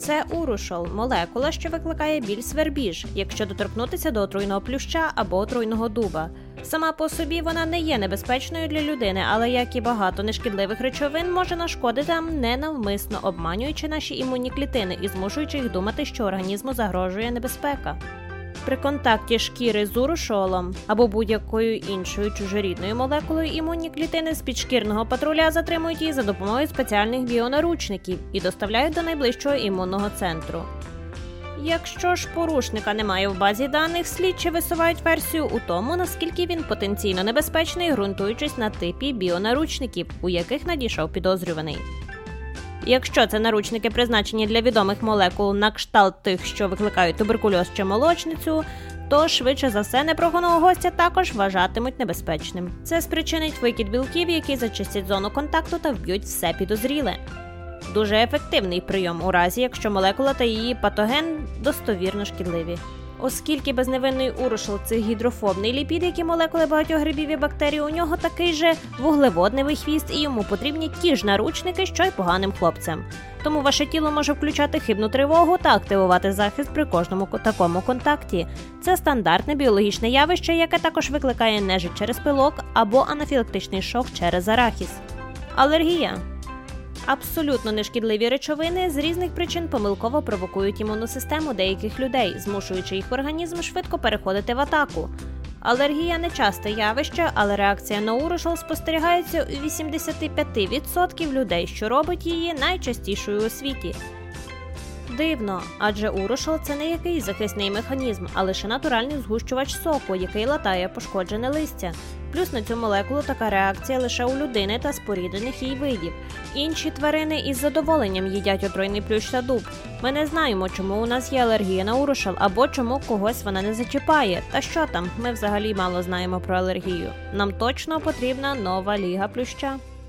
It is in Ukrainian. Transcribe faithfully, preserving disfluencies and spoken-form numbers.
Це урушіол – молекула, що викликає біль-свербіж, якщо доторкнутися до отруйного плюща або отруйного дуба. Сама по собі вона не є небезпечною для людини, але, як і багато нешкідливих речовин, може нашкодити нам ненавмисно, обманюючи наші імунні клітини і змушуючи їх думати, що організму загрожує небезпека. При контакті шкіри з урушіолом або будь-якою іншою чужорідною молекулою імунні клітини з підшкірного патруля затримують її за допомогою спеціальних біонаручників і доставляють до найближчого імунного центру. Якщо ж порушника немає в базі даних, слідчі висувають версію у тому, наскільки він потенційно небезпечний, ґрунтуючись на типі біонаручників, у яких надійшов підозрюваний. Якщо це наручники, призначені для відомих молекул на кшталт тих, що викликають туберкульоз чи молочницю, то швидше за все непроханого гостя також вважатимуть небезпечним. Це спричинить викид білків, які зачистять зону контакту та вб'ють все підозріле. Дуже ефективний прийом у разі, якщо молекула та її патоген достовірно шкідливі. Оскільки безневинний урушіол – це гідрофобний ліпід, як і молекули багатьох грибів і бактерій, у нього такий же вуглеводневий хвіст, і йому потрібні ті ж наручники, що й поганим хлопцям. Тому ваше тіло може включати хибну тривогу та активувати захист при кожному такому контакті. Це стандартне біологічне явище, яке також викликає нежить через пилок або анафілактичний шок через арахіс. Алергія. Абсолютно нешкідливі речовини з різних причин помилково провокують імунну систему деяких людей, змушуючи їх організм швидко переходити в атаку. Алергія – нечасте явище, але реакція на урушіол спостерігається у вісімдесят п'ять відсотків людей, що робить її найчастішою у світі. Дивно, адже урушіол – це не якийсь захисний механізм, а лише натуральний згущувач соку, який латає пошкоджене листя. Плюс на цю молекулу така реакція лише у людини та споріднених їй видів. Інші тварини із задоволенням їдять отруйний плющ та дуб. Ми не знаємо, чому у нас є алергія на урушіол, або чому когось вона не зачіпає. Та що там, ми взагалі мало знаємо про алергію. Нам точно потрібна нова ліга плюща.